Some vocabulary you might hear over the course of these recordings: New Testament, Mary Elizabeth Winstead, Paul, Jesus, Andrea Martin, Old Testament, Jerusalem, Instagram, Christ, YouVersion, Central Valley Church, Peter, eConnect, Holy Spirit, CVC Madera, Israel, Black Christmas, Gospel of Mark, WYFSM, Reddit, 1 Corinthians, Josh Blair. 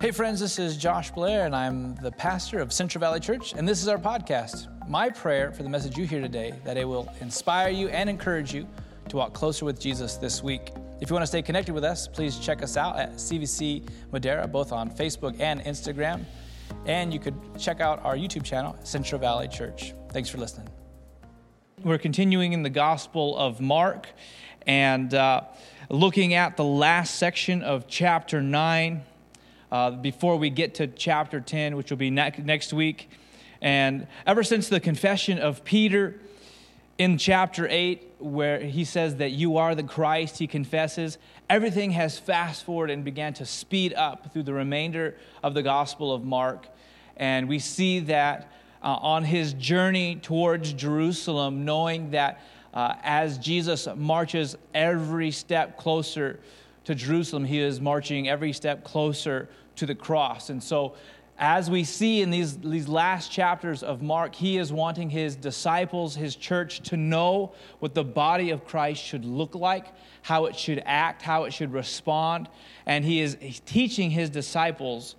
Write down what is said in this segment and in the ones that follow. Hey friends, this is Josh Blair, and I'm the pastor of Central Valley Church, and this is our podcast. My prayer for the message you hear today, that it will inspire you and encourage you to walk closer with Jesus this week. If you want to stay connected with us, please check us out at CVC Madera, both on Facebook and Instagram. And you could check out our YouTube channel, Central Valley Church. Thanks for listening. We're continuing in the Gospel of Mark and looking at the last section of chapter 9. Before we get to chapter 10, which will be next week. And ever since the confession of Peter in chapter 8, where he says that you are the Christ, he confesses, everything has fast-forwarded and began to speed up through the remainder of the Gospel of Mark. And we see that on his journey towards Jerusalem, knowing that as Jesus marches every step closer to Jerusalem, he is marching every step closer to the cross. And so as we see in these last chapters of Mark, he is wanting his disciples, his church, to know what the body of Christ should look like, how it should act, how it should respond. And he is teaching his disciples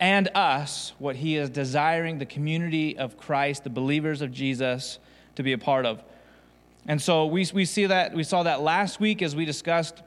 and us what he is desiring the community of Christ, the believers of Jesus, to be a part of. And so we saw that last week as we discussed.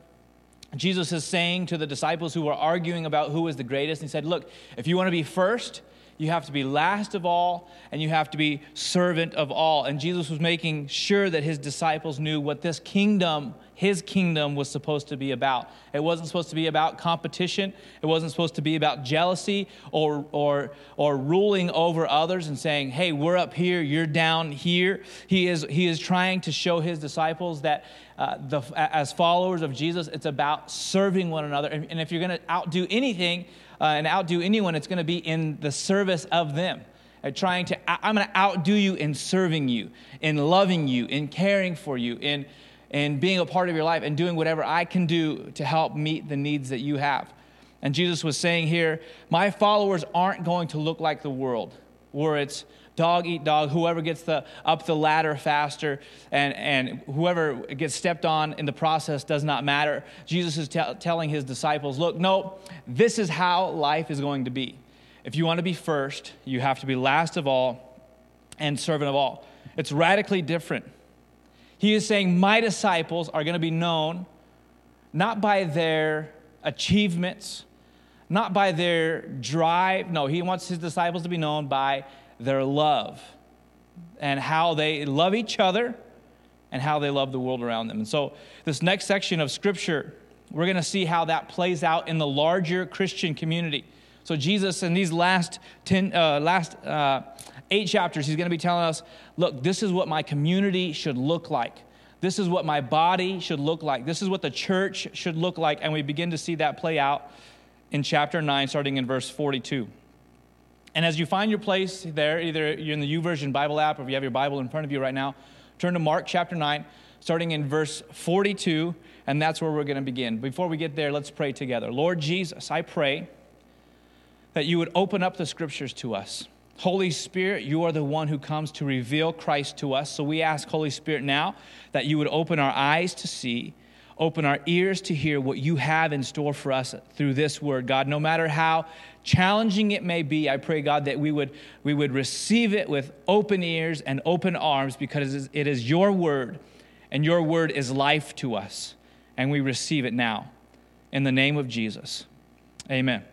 Jesus is saying to the disciples who were arguing about who was the greatest, and he said, look, if you want to be first, you have to be last of all, and you have to be servant of all. And Jesus was making sure that his disciples knew what this kingdom, his kingdom, was supposed to be about. It wasn't supposed to be about competition. It wasn't supposed to be about jealousy or ruling over others and saying, hey, we're up here, you're down here. He is trying to show his disciples that as followers of Jesus, it's about serving one another. And if you're going to outdo anything, and outdo anyone, it's going to be in the service of them. I'm going to outdo you in serving you, in loving you, in caring for you, in being a part of your life, and doing whatever I can do to help meet the needs that you have. And Jesus was saying here, my followers aren't going to look like the world, where it's dog eat dog, whoever gets up the ladder faster, and whoever gets stepped on in the process does not matter. Jesus is telling his disciples, look, no, this is how life is going to be. If you want to be first, you have to be last of all and servant of all. It's radically different. He is saying my disciples are going to be known not by their achievements, not by their drive. No, he wants his disciples to be known by their love and how they love each other and how they love the world around them. And so this next section of Scripture, we're going to see how that plays out in the larger Christian community. So Jesus, in these last 8 chapters, he's going to be telling us, look, this is what my community should look like. This is what my body should look like. This is what the church should look like. And we begin to see that play out in chapter 9, starting in verse 42. And as you find your place there, either you're in the YouVersion Bible app or if you have your Bible in front of you right now, turn to Mark chapter 9, starting in verse 42, and that's where we're going to begin. Before we get there, let's pray together. Lord Jesus, I pray that you would open up the Scriptures to us. Holy Spirit, you are the one who comes to reveal Christ to us. So we ask, Holy Spirit, now that you would open our eyes to see, open our ears to hear what you have in store for us through this word, God. No matter how challenging it may be, I pray, God, that we would receive it with open ears and open arms, because it is your word, and your word is life to us, and we receive it now. In the name of Jesus, amen.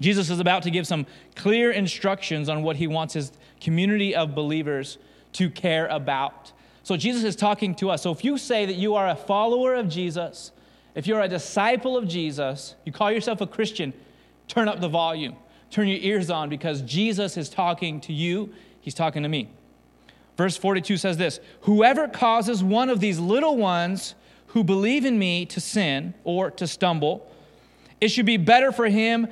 Jesus is about to give some clear instructions on what he wants his community of believers to care about. So Jesus is talking to us. So if you say that you are a follower of Jesus, if you're a disciple of Jesus, you call yourself a Christian, turn up the volume. Turn your ears on, because Jesus is talking to you. He's talking to me. Verse 42 says this, whoever causes one of these little ones who believe in me to sin or to stumble, it should be better for him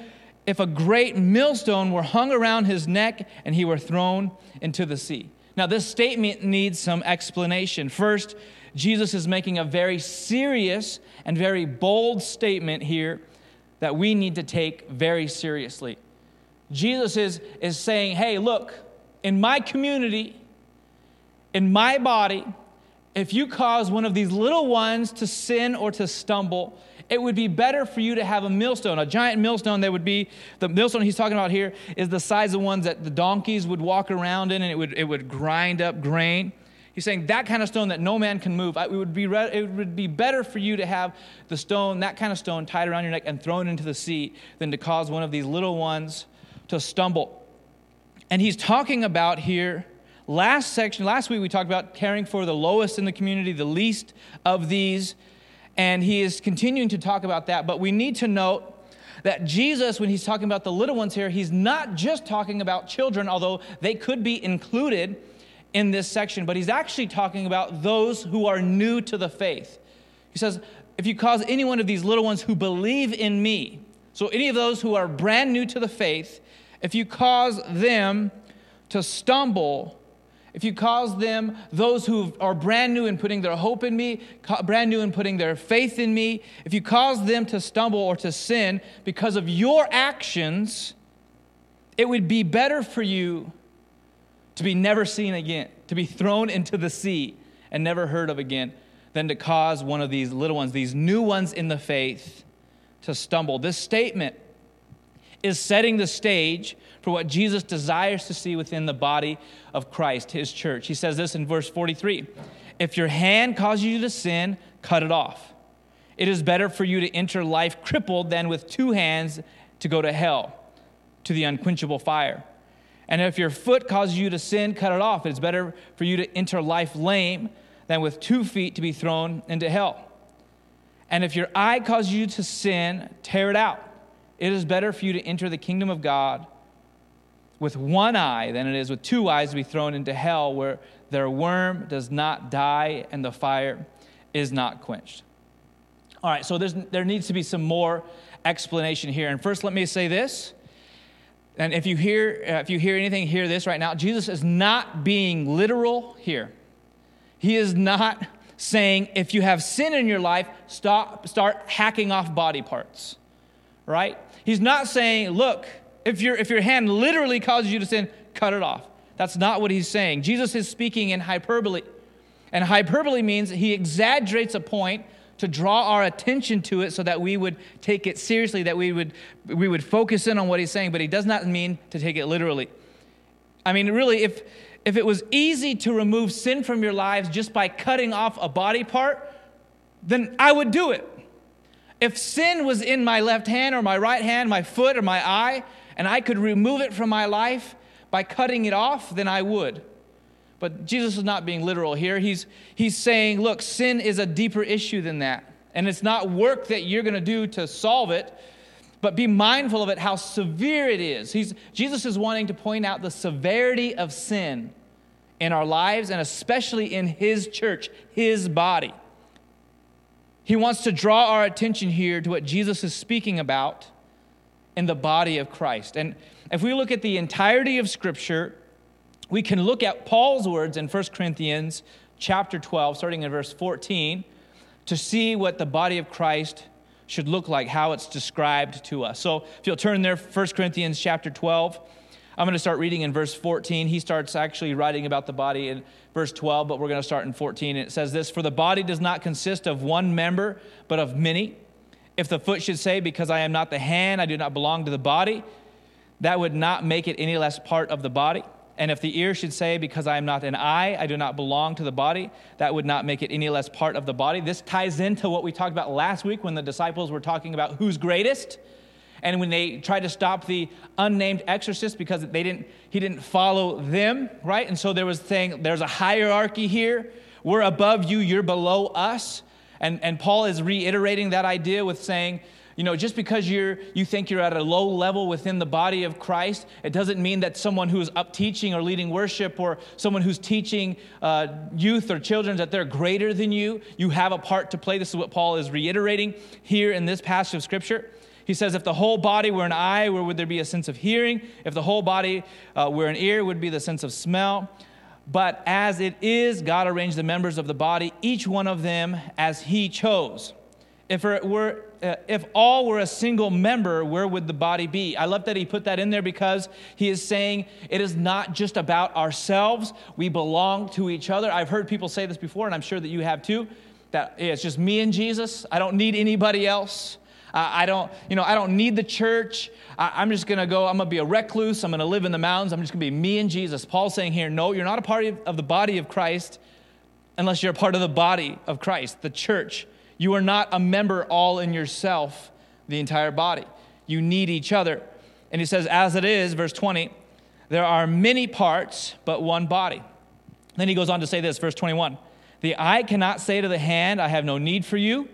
if a great millstone were hung around his neck and he were thrown into the sea. Now, this statement needs some explanation. First, Jesus is making a very serious and very bold statement here that we need to take very seriously. Jesus is saying, hey, look, in my community, in my body, if you cause one of these little ones to sin or to stumble, it would be better for you to have a millstone, a giant millstone that would be, the millstone he's talking about here is the size of ones that the donkeys would walk around in, and it would grind up grain. He's saying that kind of stone that no man can move. It would be better for you to have the stone, that kind of stone, tied around your neck and thrown into the sea than to cause one of these little ones to stumble. And he's talking about here, last week we talked about caring for the lowest in the community, the least of these, and he is continuing to talk about that. But we need to note that Jesus, when he's talking about the little ones here, he's not just talking about children, although they could be included in this section, but he's actually talking about those who are new to the faith. He says, if you cause any one of these little ones who believe in me, so any of those who are brand new to the faith, if you cause them to stumble, if you cause them, those who are brand new in putting their hope in me, brand new in putting their faith in me, if you cause them to stumble or to sin because of your actions, it would be better for you to be never seen again, to be thrown into the sea and never heard of again, than to cause one of these little ones, these new ones in the faith, to stumble. This statement is setting the stage for what Jesus desires to see within the body of Christ, his church. He says this in verse 43, if your hand causes you to sin, cut it off. It is better for you to enter life crippled than with two hands to go to hell, to the unquenchable fire. And if your foot causes you to sin, cut it off. It's better for you to enter life lame than with 2 feet to be thrown into hell. And if your eye causes you to sin, tear it out. It is better for you to enter the kingdom of God with one eye than it is with two eyes to be thrown into hell, where their worm does not die and the fire is not quenched. All right, so there needs to be some more explanation here. And first, let me say this. And if you hear anything, hear this right now. Jesus is not being literal here. He is not saying, if you have sin in your life, start hacking off body parts, right? He's not saying, look, if your hand literally causes you to sin, cut it off. That's not what he's saying. Jesus is speaking in hyperbole. And hyperbole means he exaggerates a point to draw our attention to it so that we would take it seriously, that we would focus in on what he's saying, but he does not mean to take it literally. I mean, really, if it was easy to remove sin from your lives just by cutting off a body part, then I would do it. If sin was in my left hand or my right hand, my foot or my eye, and I could remove it from my life by cutting it off, then I would. But Jesus is not being literal here. He's saying, look, sin is a deeper issue than that. And it's not work that you're going to do to solve it, but be mindful of it, how severe it is. Jesus is wanting to point out the severity of sin in our lives, and especially in his church, his body. He wants to draw our attention here to what Jesus is speaking about in the body of Christ. And if we look at the entirety of Scripture, we can look at Paul's words in 1 Corinthians chapter 12, starting in verse 14, to see what the body of Christ should look like, how it's described to us. So if you'll turn there, 1 Corinthians chapter 12, I'm going to start reading in verse 14. He starts actually writing about the body in verse 12, but we're going to start in 14. And it says this, for the body does not consist of one member, but of many. If the foot should say, because I am not the hand, I do not belong to the body, that would not make it any less part of the body. And if the ear should say, because I am not an eye, I do not belong to the body, that would not make it any less part of the body. This ties into what we talked about last week when the disciples were talking about who's greatest. And when they tried to stop the unnamed exorcist because he didn't follow them, right? And so there was saying, there's a hierarchy here. We're above you, you're below us. And Paul is reiterating that idea with saying, you know, just because you think you're at a low level within the body of Christ, it doesn't mean that someone who's up teaching or leading worship or someone who's teaching youth or children that they're greater than you. You have a part to play. This is what Paul is reiterating here in this passage of Scripture. He says, if the whole body were an eye, where would there be a sense of hearing? If the whole body were an ear, would be the sense of smell. But as it is, God arranged the members of the body, each one of them as he chose. If it were if all were a single member, where would the body be? I love that he put that in there because he is saying it is not just about ourselves. We belong to each other. I've heard people say this before, and I'm sure that you have too, that it's just me and Jesus. I don't need anybody else. I don't need the church. I'm just going to go. I'm going to be a recluse. I'm going to live in the mountains. I'm just going to be me and Jesus. Paul's saying here, no, you're not a part of the body of Christ unless you're a part of the body of Christ, the church. You are not a member all in yourself, the entire body. You need each other. And he says, as it is, verse 20, there are many parts but one body. Then he goes on to say this, verse 21, the eye cannot say to the hand, I have no need for you,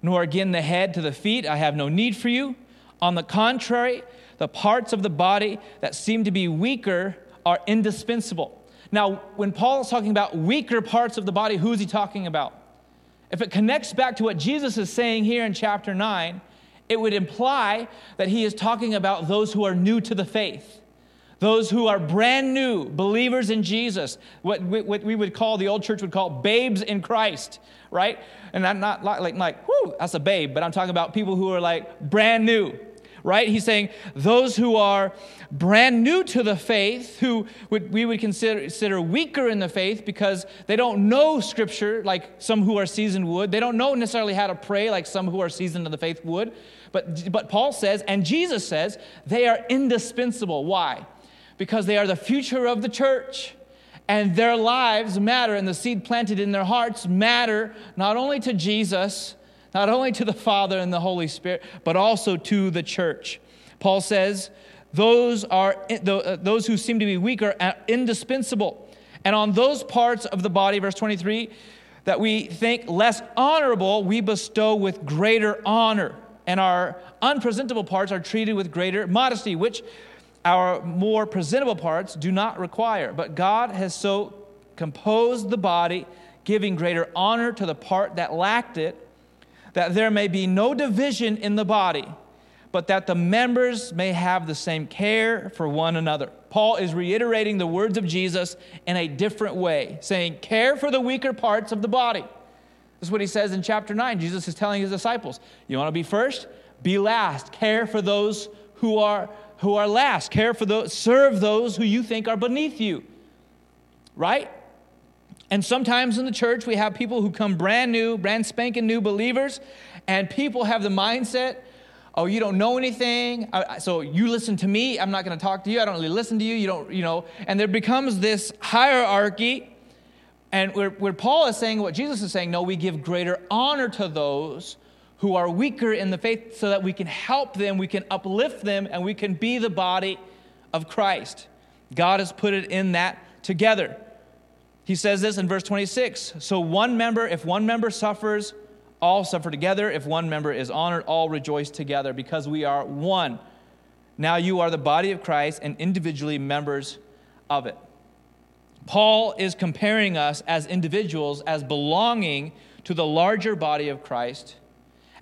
nor again the head to the feet, I have no need for you. On the contrary, the parts of the body that seem to be weaker are indispensable. Now, when Paul is talking about weaker parts of the body, who is he talking about? If it connects back to what Jesus is saying here in chapter 9, it would imply that he is talking about those who are new to the faith, those who are brand new believers in Jesus, what we would call, the old church would call babes in Christ, right? And I'm not like whoo, that's a babe, but I'm talking about people who are like brand new, right? He's saying those who are brand new to the faith, who we would consider weaker in the faith because they don't know Scripture like some who are seasoned would. They don't know necessarily how to pray like some who are seasoned in the faith would. But Paul says, and Jesus says, they are indispensable. Why? Because they are the future of the church. And their lives matter, and the seed planted in their hearts matter not only to Jesus, not only to the Father and the Holy Spirit, but also to the church. Paul says, those who seem to be weaker are indispensable. And on those parts of the body, verse 23, that we think less honorable, we bestow with greater honor. And our unpresentable parts are treated with greater modesty, which our more presentable parts do not require. But God has so composed the body, giving greater honor to the part that lacked it, that there may be no division in the body, but that the members may have the same care for one another. Paul is reiterating the words of Jesus in a different way, saying, care for the weaker parts of the body. This is what he says in chapter 9. Jesus is telling his disciples, you want to be first? Be last. Care for those who are last. Care for those, serve those who you think are beneath you. Right? And sometimes in the church, we have people who come brand new, brand spanking new believers, and people have the mindset, oh, you don't know anything, so you listen to me, I'm not going to talk to you, I don't really listen to you, you don't, you know. And there becomes this hierarchy, and where Paul is saying what Jesus is saying, no, we give greater honor to those who are weaker in the faith so that we can help them, we can uplift them, and we can be the body of Christ. God has put it in that together. He says this in verse 26, so one member, if one member suffers, all suffer together. If one member is honored, all rejoice together, because we are one. Now you are the body of Christ and individually members of it. Paul is comparing us as individuals, as belonging to the larger body of Christ,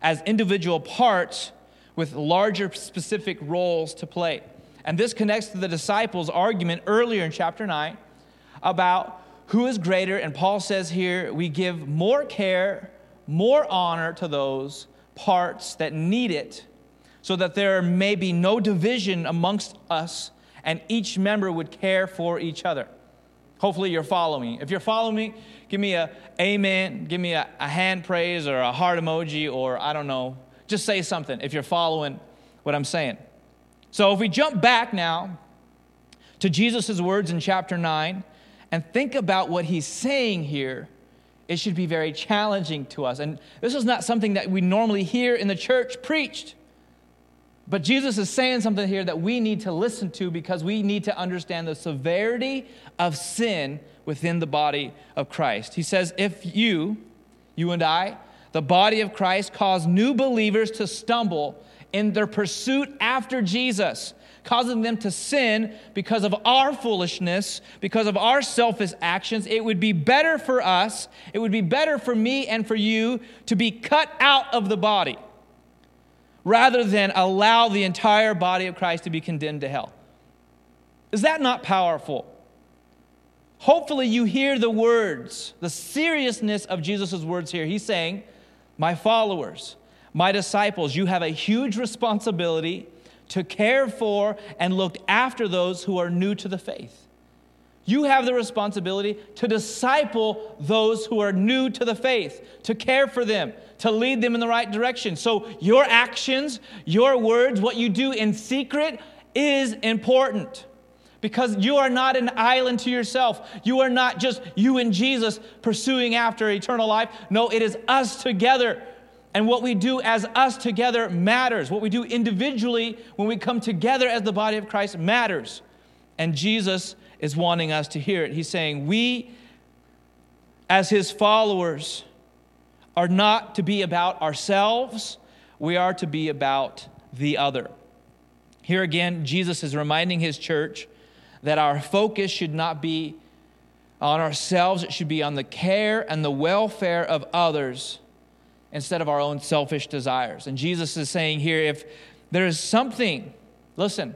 as individual parts with larger specific roles to play. And this connects to the disciples' argument earlier in chapter 9 about who is greater, and Paul says here, we give more care, more honor to those parts that need it, so that there may be no division amongst us, and each member would care for each other. Hopefully you're following. If you're following me, give me an amen, give me a hand praise, or a heart emoji, or I don't know, just say something if you're following what I'm saying. So if we jump back now to Jesus' words in chapter 9, and think about what he's saying here, it should be very challenging to us. And this is not something that we normally hear in the church preached. But Jesus is saying something here that we need to listen to, because we need to understand the severity of sin within the body of Christ. He says, if you and I, the body of Christ, cause new believers to stumble in their pursuit after Jesus, causing them to sin because of our foolishness, because of our selfish actions, it would be better for us, it would be better for me and for you to be cut out of the body rather than allow the entire body of Christ to be condemned to hell. Is that not powerful? Hopefully you hear the words, the seriousness of Jesus' words here. He's saying, my followers, my disciples, you have a huge responsibility to care for and look after those who are new to the faith. You have the responsibility to disciple those who are new to the faith, to care for them, to lead them in the right direction. So your actions, your words, what you do in secret is important, because you are not an island to yourself. You are not just you and Jesus pursuing after eternal life. No, it is us together. And what we do as us together matters. What we do individually when we come together as the body of Christ matters. And Jesus is wanting us to hear it. He's saying we, as his followers, are not to be about ourselves. We are to be about the other. Here again, Jesus is reminding his church that our focus should not be on ourselves. It should be on the care and the welfare of others instead of our own selfish desires. And Jesus is saying here, if there is something, listen,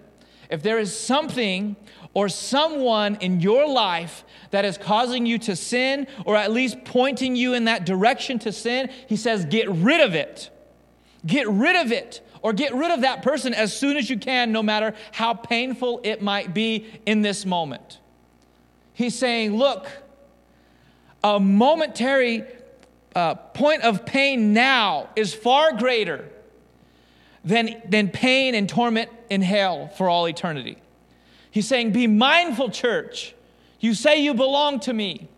if there is something or someone in your life that is causing you to sin, or at least pointing you in that direction to sin, he says, get rid of it. Get rid of it. Or get rid of that person as soon as you can, no matter how painful it might be in this moment. He's saying, look, a momentary point of pain now is far greater than pain and torment in hell for all eternity. He's saying, be mindful, church. You say you belong to me.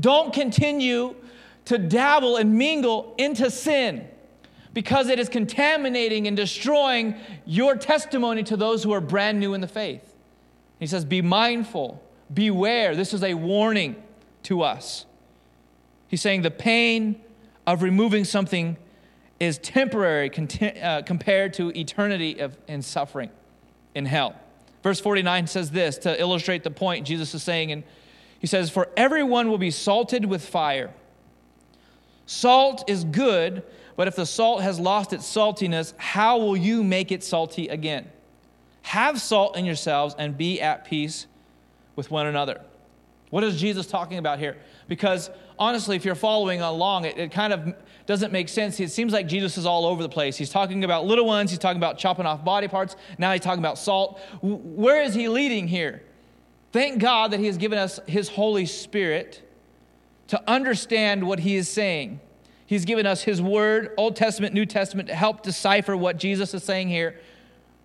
Don't continue to dabble and mingle into sin, because it is contaminating and destroying your testimony to those who are brand new in the faith. He says, be mindful, beware. This is a warning to us. He's saying the pain of removing something is temporary compared to eternity in suffering in hell. Verse 49 says this to illustrate the point Jesus is saying. And he says, for everyone will be salted with fire. Salt is good, but if the salt has lost its saltiness, how will you make it salty again? Have salt in yourselves and be at peace with one another. What is Jesus talking about here? Because honestly, if you're following along, it kind of doesn't make sense. It seems like Jesus is all over the place. He's talking about little ones. He's talking about chopping off body parts. Now he's talking about salt. Where is he leading here? Thank God that he has given us his Holy Spirit to understand what he is saying. He's given us his word, Old Testament, New Testament, to help decipher what Jesus is saying here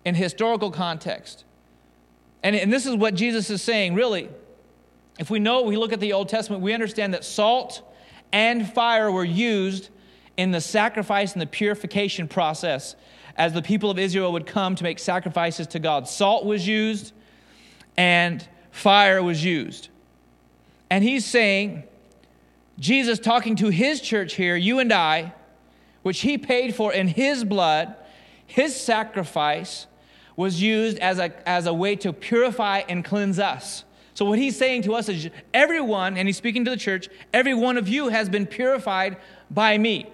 in historical context. And this is what Jesus is saying, really. If we look at the Old Testament, we understand that salt and fire were used in the sacrifice and the purification process as the people of Israel would come to make sacrifices to God. Salt was used and fire was used. And he's saying, Jesus talking to his church here, you and I, which he paid for in his blood, his sacrifice was used as a way to purify and cleanse us. So what he's saying to us is everyone, and he's speaking to the church, every one of you has been purified by me.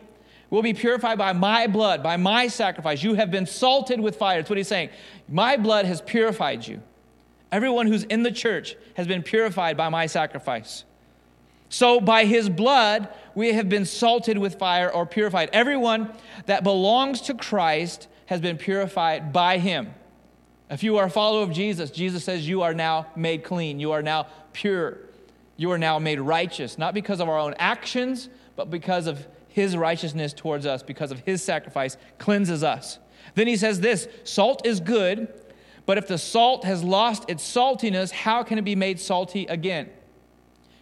Will be purified by my blood, by my sacrifice. You have been salted with fire. That's what he's saying. My blood has purified you. Everyone who's in the church has been purified by my sacrifice. So by his blood, we have been salted with fire or purified. Everyone that belongs to Christ has been purified by him. If you are a follower of Jesus, Jesus says you are now made clean. You are now pure. You are now made righteous, not because of our own actions, but because of his righteousness towards us, because of his sacrifice cleanses us. Then he says this, salt is good, but if the salt has lost its saltiness, how can it be made salty again?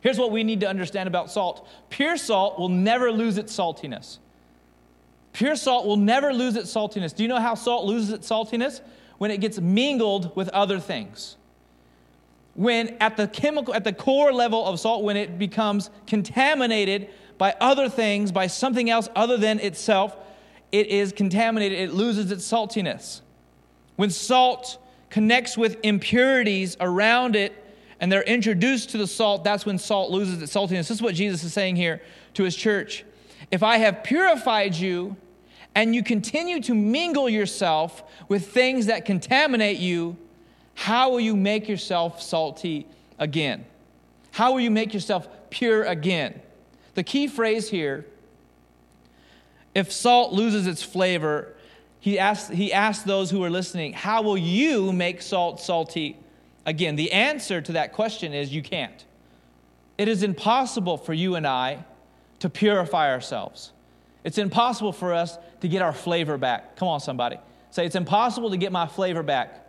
Here's what we need to understand about salt. Pure salt will never lose its saltiness. Pure salt will never lose its saltiness. Do you know how salt loses its saltiness? When it gets mingled with other things. When at the core level of salt, when it becomes contaminated by other things, by something else other than itself, it is contaminated. It loses its saltiness. When salt connects with impurities around it, and they're introduced to the salt, that's when salt loses its saltiness. This is what Jesus is saying here to his church. If I have purified you, and you continue to mingle yourself with things that contaminate you, how will you make yourself salty again? How will you make yourself pure again? The key phrase here if salt loses its flavor, he asked those who are listening, how will you make salt salty again? The answer to that question is you can't. It is impossible for you and I to purify ourselves. It's impossible for us to get our flavor back. Come on, somebody. Say, it's impossible to get my flavor back.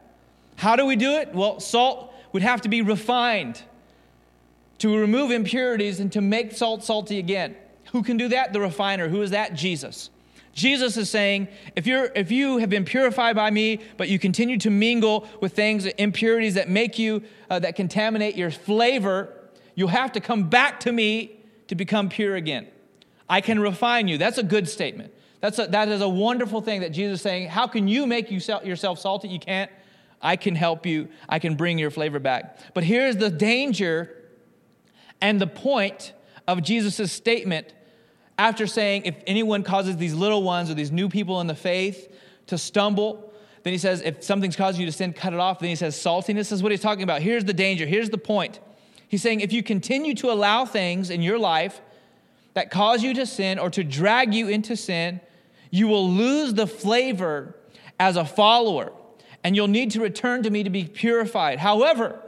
How do we do it? Well, salt would have to be refined to remove impurities and to make salt salty again. Who can do that? The refiner. Who is that? Jesus. Jesus is saying, if you have been purified by me, but you continue to mingle with things, impurities that make you, that contaminate your flavor, you'll have to come back to me to become pure again. I can refine you. That's a good statement. That is a wonderful thing that Jesus is saying. How can you make yourself salty? You can't. I can help you. I can bring your flavor back. But here's the danger and the point of Jesus' statement after saying, if anyone causes these little ones or these new people in the faith to stumble, then he says, if something's causing you to sin, cut it off. Then he says, saltiness is what he's talking about. Here's the danger. Here's the point. He's saying, if you continue to allow things in your life that cause you to sin or to drag you into sin, you will lose the flavor as a follower, and you'll need to return to me to be purified. However,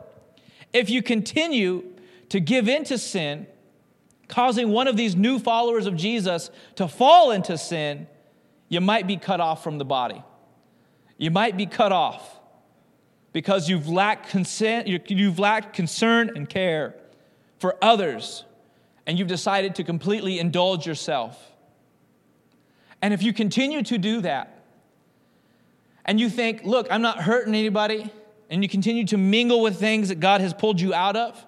if you continue to give into sin, causing one of these new followers of Jesus to fall into sin, you might be cut off from the body. You might be cut off because you've lacked consent, you've lacked concern and care for others, and you've decided to completely indulge yourself. And if you continue to do that, and you think, look, I'm not hurting anybody, and you continue to mingle with things that God has pulled you out of,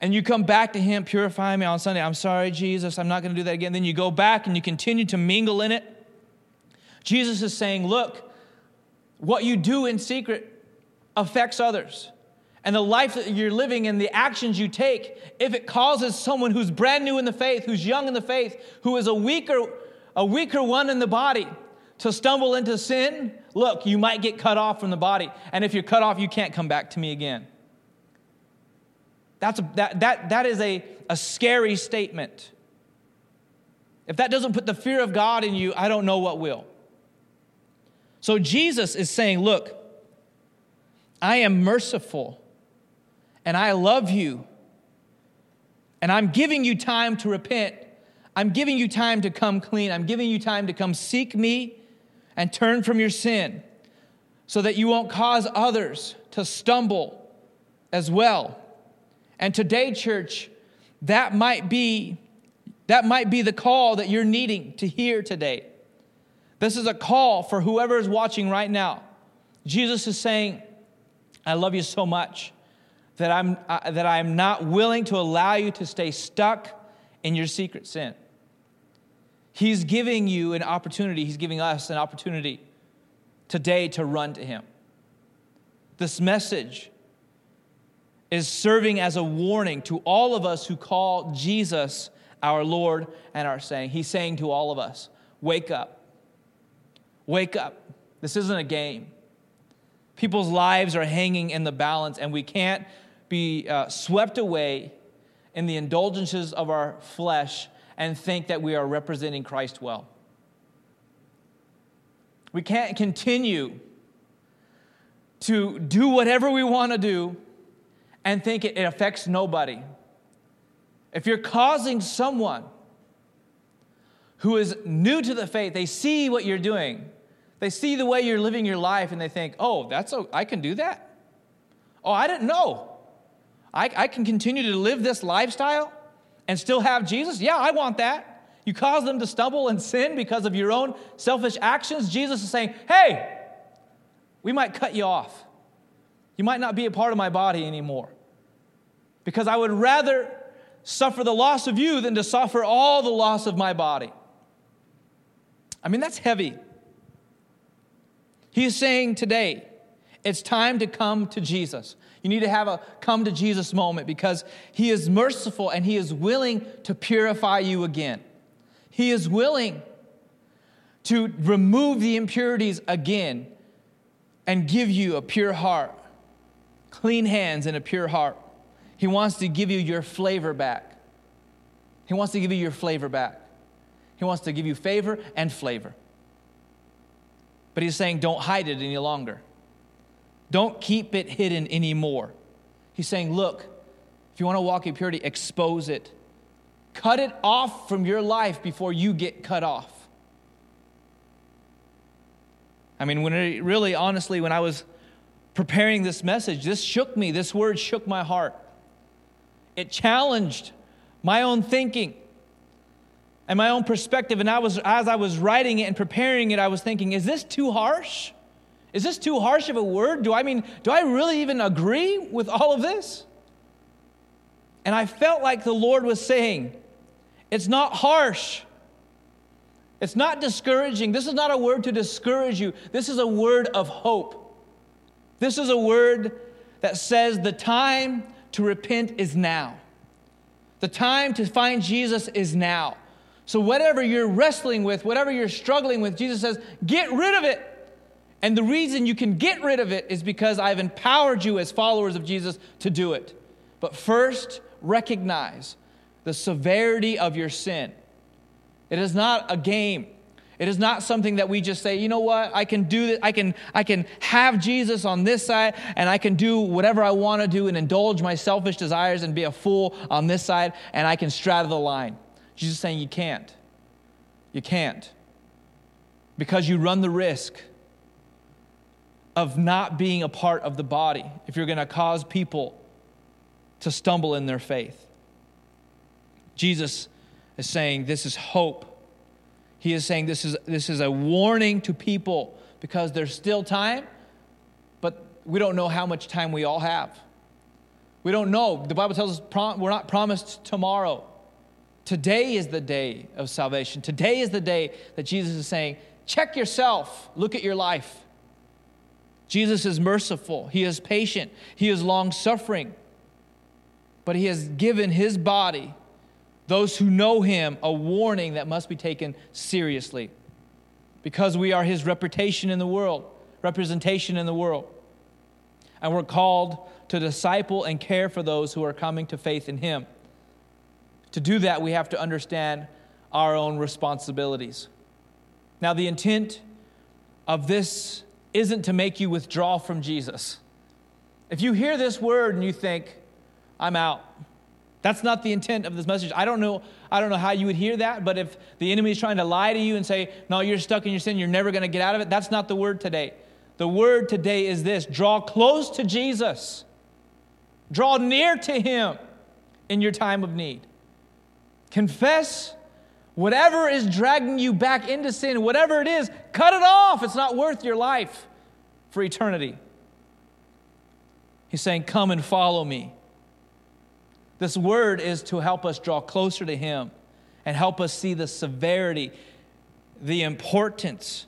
and you come back to him, purify me on Sunday, I'm sorry, Jesus, I'm not going to do that again. Then you go back and you continue to mingle in it. Jesus is saying, look, what you do in secret affects others. And the life that you're living and the actions you take, if it causes someone who's brand new in the faith, who's young in the faith, who is a weaker one in the body to stumble into sin, look, you might get cut off from the body. And if you're cut off, you can't come back to me again. That is a scary statement. If that doesn't put the fear of God in you, I don't know what will. So Jesus is saying, look, I am merciful. And I love you. And I'm giving you time to repent. I'm giving you time to come clean. I'm giving you time to come seek me and turn from your sin so that you won't cause others to stumble as well. And today, church, that might be the call that you're needing to hear today. This is a call for whoever is watching right now. Jesus is saying, I love you so much that I am not willing to allow you to stay stuck in your secret sin. He's giving you an opportunity. He's giving us an opportunity today to run to him. This message is serving as a warning to all of us who call Jesus our Lord and our Savior. He's saying to all of us, wake up. Wake up. This isn't a game. People's lives are hanging in the balance, and we can't be swept away in the indulgences of our flesh and think that we are representing Christ well. We can't continue to do whatever we want to do and think it affects nobody. If you're causing someone who is new to the faith, they see what you're doing, they see the way you're living your life, and they think, oh, I can do that? Oh, I didn't know. I can continue to live this lifestyle and still have Jesus? Yeah, I want that. You cause them to stumble and sin because of your own selfish actions. Jesus is saying, hey, we might cut you off. You might not be a part of my body anymore, because I would rather suffer the loss of you than to suffer all the loss of my body. I mean, that's heavy. He's saying today, it's time to come to Jesus. You need to have a come to Jesus moment, because he is merciful and he is willing to purify you again. He is willing to remove the impurities again and give you a pure heart, clean hands and a pure heart. He wants to give you your flavor back. He wants to give you your flavor back. He wants to give you favor and flavor. But he's saying, don't hide it any longer. Don't keep it hidden anymore. He's saying, look, if you want to walk in purity, expose it. Cut it off from your life before you get cut off. I mean, honestly, when I was preparing this message, this shook me. This word shook my heart. It challenged my own thinking and my own perspective. And as I was writing it and preparing it, I was thinking, is this too harsh? Is this too harsh of a word? Do I really even agree with all of this? And I felt like the Lord was saying, it's not harsh. It's not discouraging. This is not a word to discourage you. This is a word of hope. This is a word that says the time to repent is now. The time to find Jesus is now. So whatever you're wrestling with, whatever you're struggling with, Jesus says, get rid of it. And the reason you can get rid of it is because I've empowered you as followers of Jesus to do it. But first, recognize the severity of your sin. It is not a game. It is not something that we just say, you know what, I can do this. I can have Jesus on this side, and I can do whatever I want to do and indulge my selfish desires and be a fool on this side, and I can straddle the line. Jesus is saying you can't. You can't. Because you run the risk of not being a part of the body if you're going to cause people to stumble in their faith. Jesus is saying this is hope. He is saying this is a warning to people because there's still time, but we don't know how much time we all have. We don't know. The Bible tells us we're not promised tomorrow. Today is the day of salvation. Today is the day that Jesus is saying, check yourself, look at your life. Jesus is merciful. He is patient. He is long-suffering. But he has given his body, those who know him, a warning that must be taken seriously because we are his representation in the world. And we're called to disciple and care for those who are coming to faith in him. To do that, we have to understand our own responsibilities. Now, the intent of this isn't to make you withdraw from Jesus. If you hear this word and you think, I'm out. That's not the intent of this message. I don't know how you would hear that, but if the enemy is trying to lie to you and say, no, you're stuck in your sin, you're never going to get out of it, that's not the word today. The word today is this: draw close to Jesus. Draw near to him in your time of need. Confess whatever is dragging you back into sin, whatever it is, cut it off. It's not worth your life for eternity. He's saying, come and follow me. This word is to help us draw closer to him and help us see the severity, the importance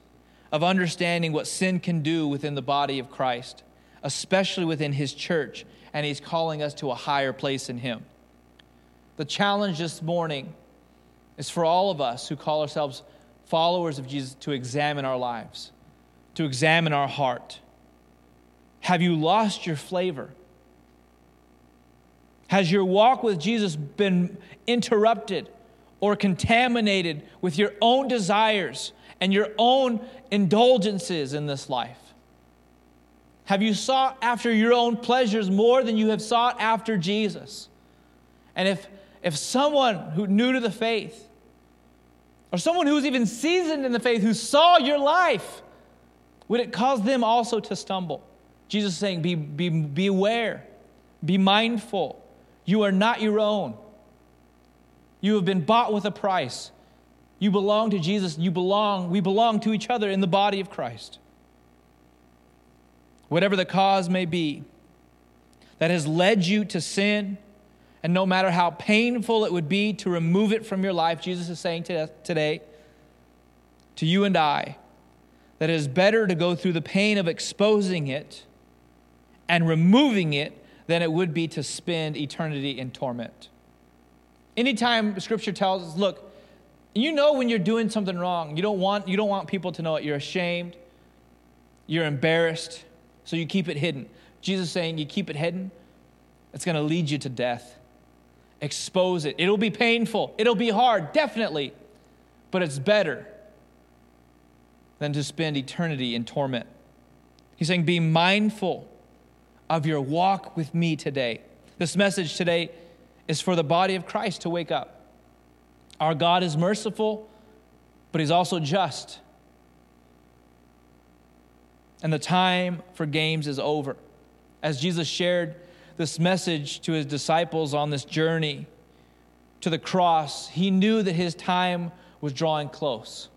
of understanding what sin can do within the body of Christ, especially within his church, and he's calling us to a higher place in him. The challenge this morning is for all of us who call ourselves followers of Jesus to examine our lives, to examine our heart. Have you lost your flavor? Has your walk with Jesus been interrupted or contaminated with your own desires and your own indulgences in this life? Have you sought after your own pleasures more than you have sought after Jesus? And if someone who's new to the faith, or someone who's even seasoned in the faith, who saw your life, would it cause them also to stumble? Jesus is saying, beware, be mindful. You are not your own. You have been bought with a price. You belong to Jesus. We belong to each other in the body of Christ. Whatever the cause may be that has led you to sin, and no matter how painful it would be to remove it from your life, Jesus is saying today to you and I that it is better to go through the pain of exposing it and removing it than it would be to spend eternity in torment. Anytime Scripture tells us, look, you know when you're doing something wrong, you don't want people to know it. You're ashamed, you're embarrassed, so you keep it hidden. Jesus is saying you keep it hidden, it's going to lead you to death. Expose it. It'll be painful. It'll be hard, definitely. but it's better than to spend eternity in torment. He's saying, be mindful of your walk with me today. This message today is for the body of Christ to wake up. Our God is merciful, but he's also just. And the time for games is over. As Jesus shared this message to his disciples on this journey to the cross, he knew that his time was drawing close.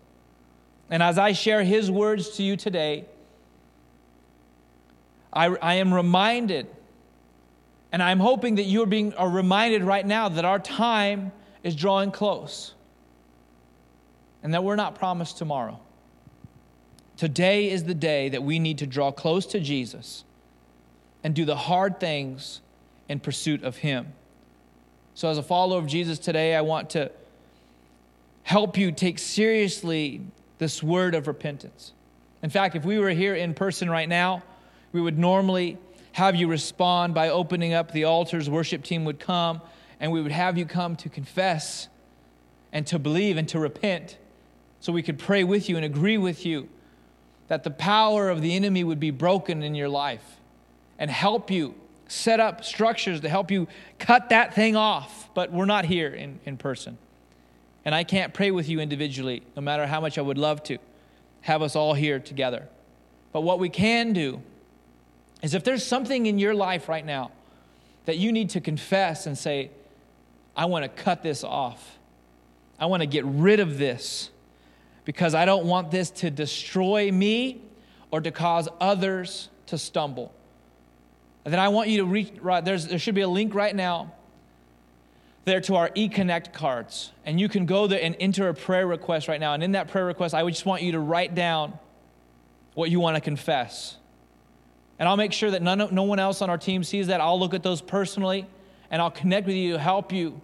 And as I share his words to you today, I am reminded, and I'm hoping that you are being reminded right now that our time is drawing close and that we're not promised tomorrow. Today is the day that we need to draw close to Jesus and do the hard things in pursuit of him. So as a follower of Jesus today, I want to help you take seriously this word of repentance. In fact, if we were here in person right now, we would normally have you respond by opening up the altars. Worship team would come, and we would have you come to confess and to believe and to repent so we could pray with you and agree with you that the power of the enemy would be broken in your life and help you set up structures to help you cut that thing off. But we're not here in person. And I can't pray with you individually, no matter how much I would love to have us all here together. But what we can do is if there's something in your life right now that you need to confess and say, I want to cut this off. I want to get rid of this because I don't want this to destroy me or to cause others to stumble. And then I want you to reach, there should be a link right now there to our eConnect cards. And you can go there and enter a prayer request right now. And in that prayer request, I would just want you to write down what you want to confess. And I'll make sure that no one else on our team sees that. I'll look at those personally, and I'll connect with you to help you,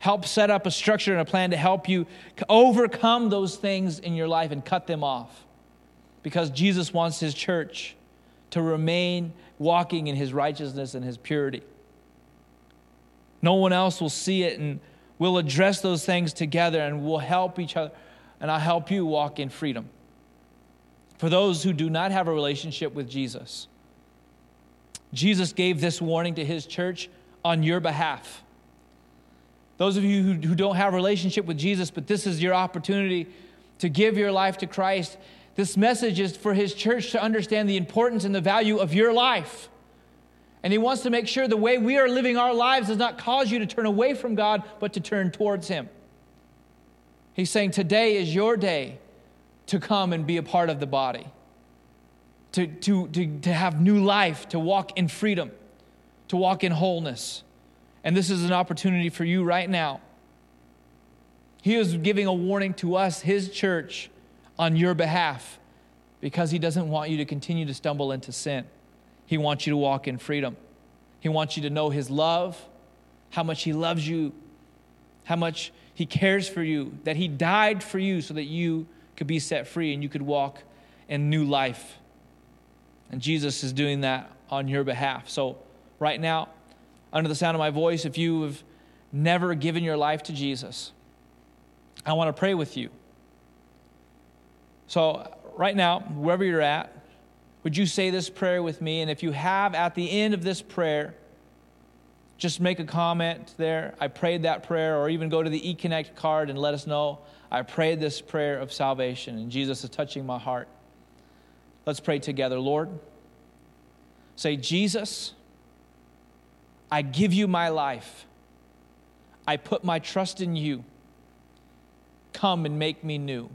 help set up a structure and a plan to help you overcome those things in your life and cut them off. Because Jesus wants his church to remain walking in his righteousness and his purity. No one else will see it, and we'll address those things together, and we'll help each other, and I'll help you walk in freedom. For those who do not have a relationship with Jesus, Jesus gave this warning to his church on your behalf. Those of you who don't have a relationship with Jesus, but this is your opportunity to give your life to Christ, this message is for his church to understand the importance and the value of your life. And he wants to make sure the way we are living our lives does not cause you to turn away from God, but to turn towards him. He's saying today is your day to come and be a part of the body, to have new life, to walk in freedom, to walk in wholeness. And this is an opportunity for you right now. He is giving a warning to us, his church, on your behalf, because he doesn't want you to continue to stumble into sin. He wants you to walk in freedom. He wants you to know his love, how much he loves you, how much he cares for you, that he died for you so that you could be set free and you could walk in new life. And Jesus is doing that on your behalf. So right now, under the sound of my voice, if you have never given your life to Jesus, I want to pray with you. So right now, wherever you're at, would you say this prayer with me? And if you have, at the end of this prayer, just make a comment there. I prayed that prayer, or even go to the eConnect card and let us know I prayed this prayer of salvation, and Jesus is touching my heart. Let's pray together. Lord, say, Jesus, I give you my life. I put my trust in you. Come and make me new.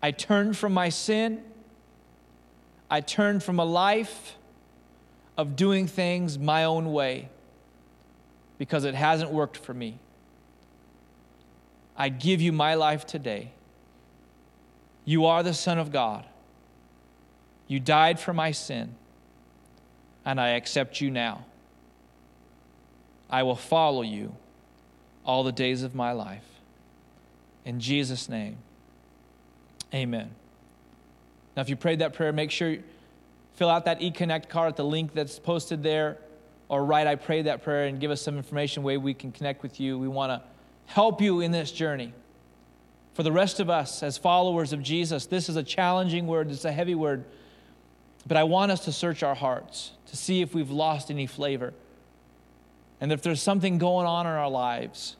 I turn from my sin. I turn from a life of doing things my own way because it hasn't worked for me. I give you my life today. You are the Son of God. You died for my sin, and I accept you now. I will follow you all the days of my life. In Jesus' name, amen. Now, if you prayed that prayer, make sure you fill out that eConnect card at the link that's posted there, or write, I prayed that prayer, and give us some information way we can connect with you. We want to help you in this journey. For the rest of us as followers of Jesus, this is a challenging word, it's a heavy word, but I want us to search our hearts to see if we've lost any flavor and if there's something going on in our lives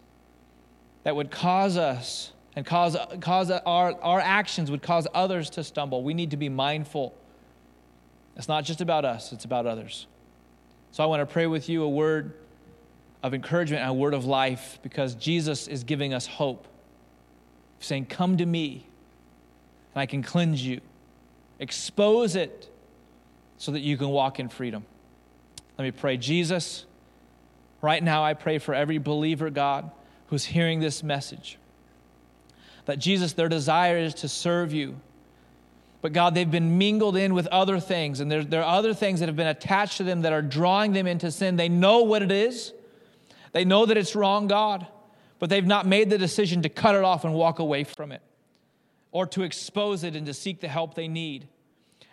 that would cause us and cause our actions would cause others to stumble. We need to be mindful. It's not just about us, it's about others. So I want to pray with you a word of encouragement and a word of life, because Jesus is giving us hope, saying, come to me and I can cleanse you. Expose it so that you can walk in freedom. Let me pray. Jesus, right now I pray for every believer, God, who's hearing this message, that Jesus, their desire is to serve you. But God, they've been mingled in with other things, and there are other things that have been attached to them that are drawing them into sin. They know what it is. They know that it's wrong, God, but they've not made the decision to cut it off and walk away from it, or to expose it and to seek the help they need.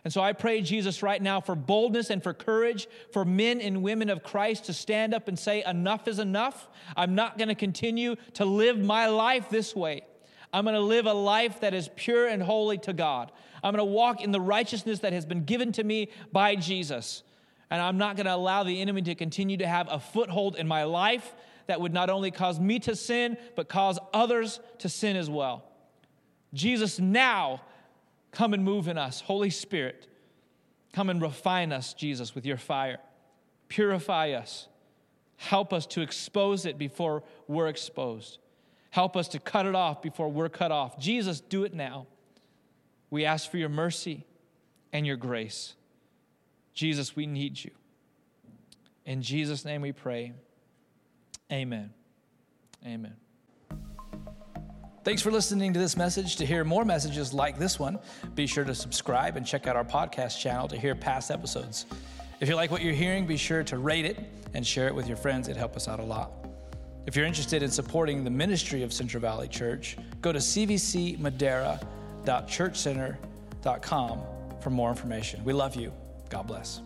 And so I pray, Jesus, right now for boldness and for courage for men and women of Christ to stand up and say, enough is enough. I'm not going to continue to live my life this way. I'm going to live a life that is pure and holy to God. I'm going to walk in the righteousness that has been given to me by Jesus. And I'm not going to allow the enemy to continue to have a foothold in my life that would not only cause me to sin, but cause others to sin as well. Jesus, now come and move in us. Holy Spirit, come and refine us, Jesus, with your fire. Purify us. Help us to expose it before we're exposed. Help us to cut it off before we're cut off. Jesus, do it now. We ask for your mercy and your grace. Jesus, we need you. In Jesus' name we pray. Amen. Amen. Thanks for listening to this message. To hear more messages like this one, be sure to subscribe and check out our podcast channel to hear past episodes. If you like what you're hearing, be sure to rate it and share it with your friends. It'd help us out a lot. If you're interested in supporting the ministry of Central Valley Church, go to cvcmadera.churchcenter.com for more information. We love you. God bless.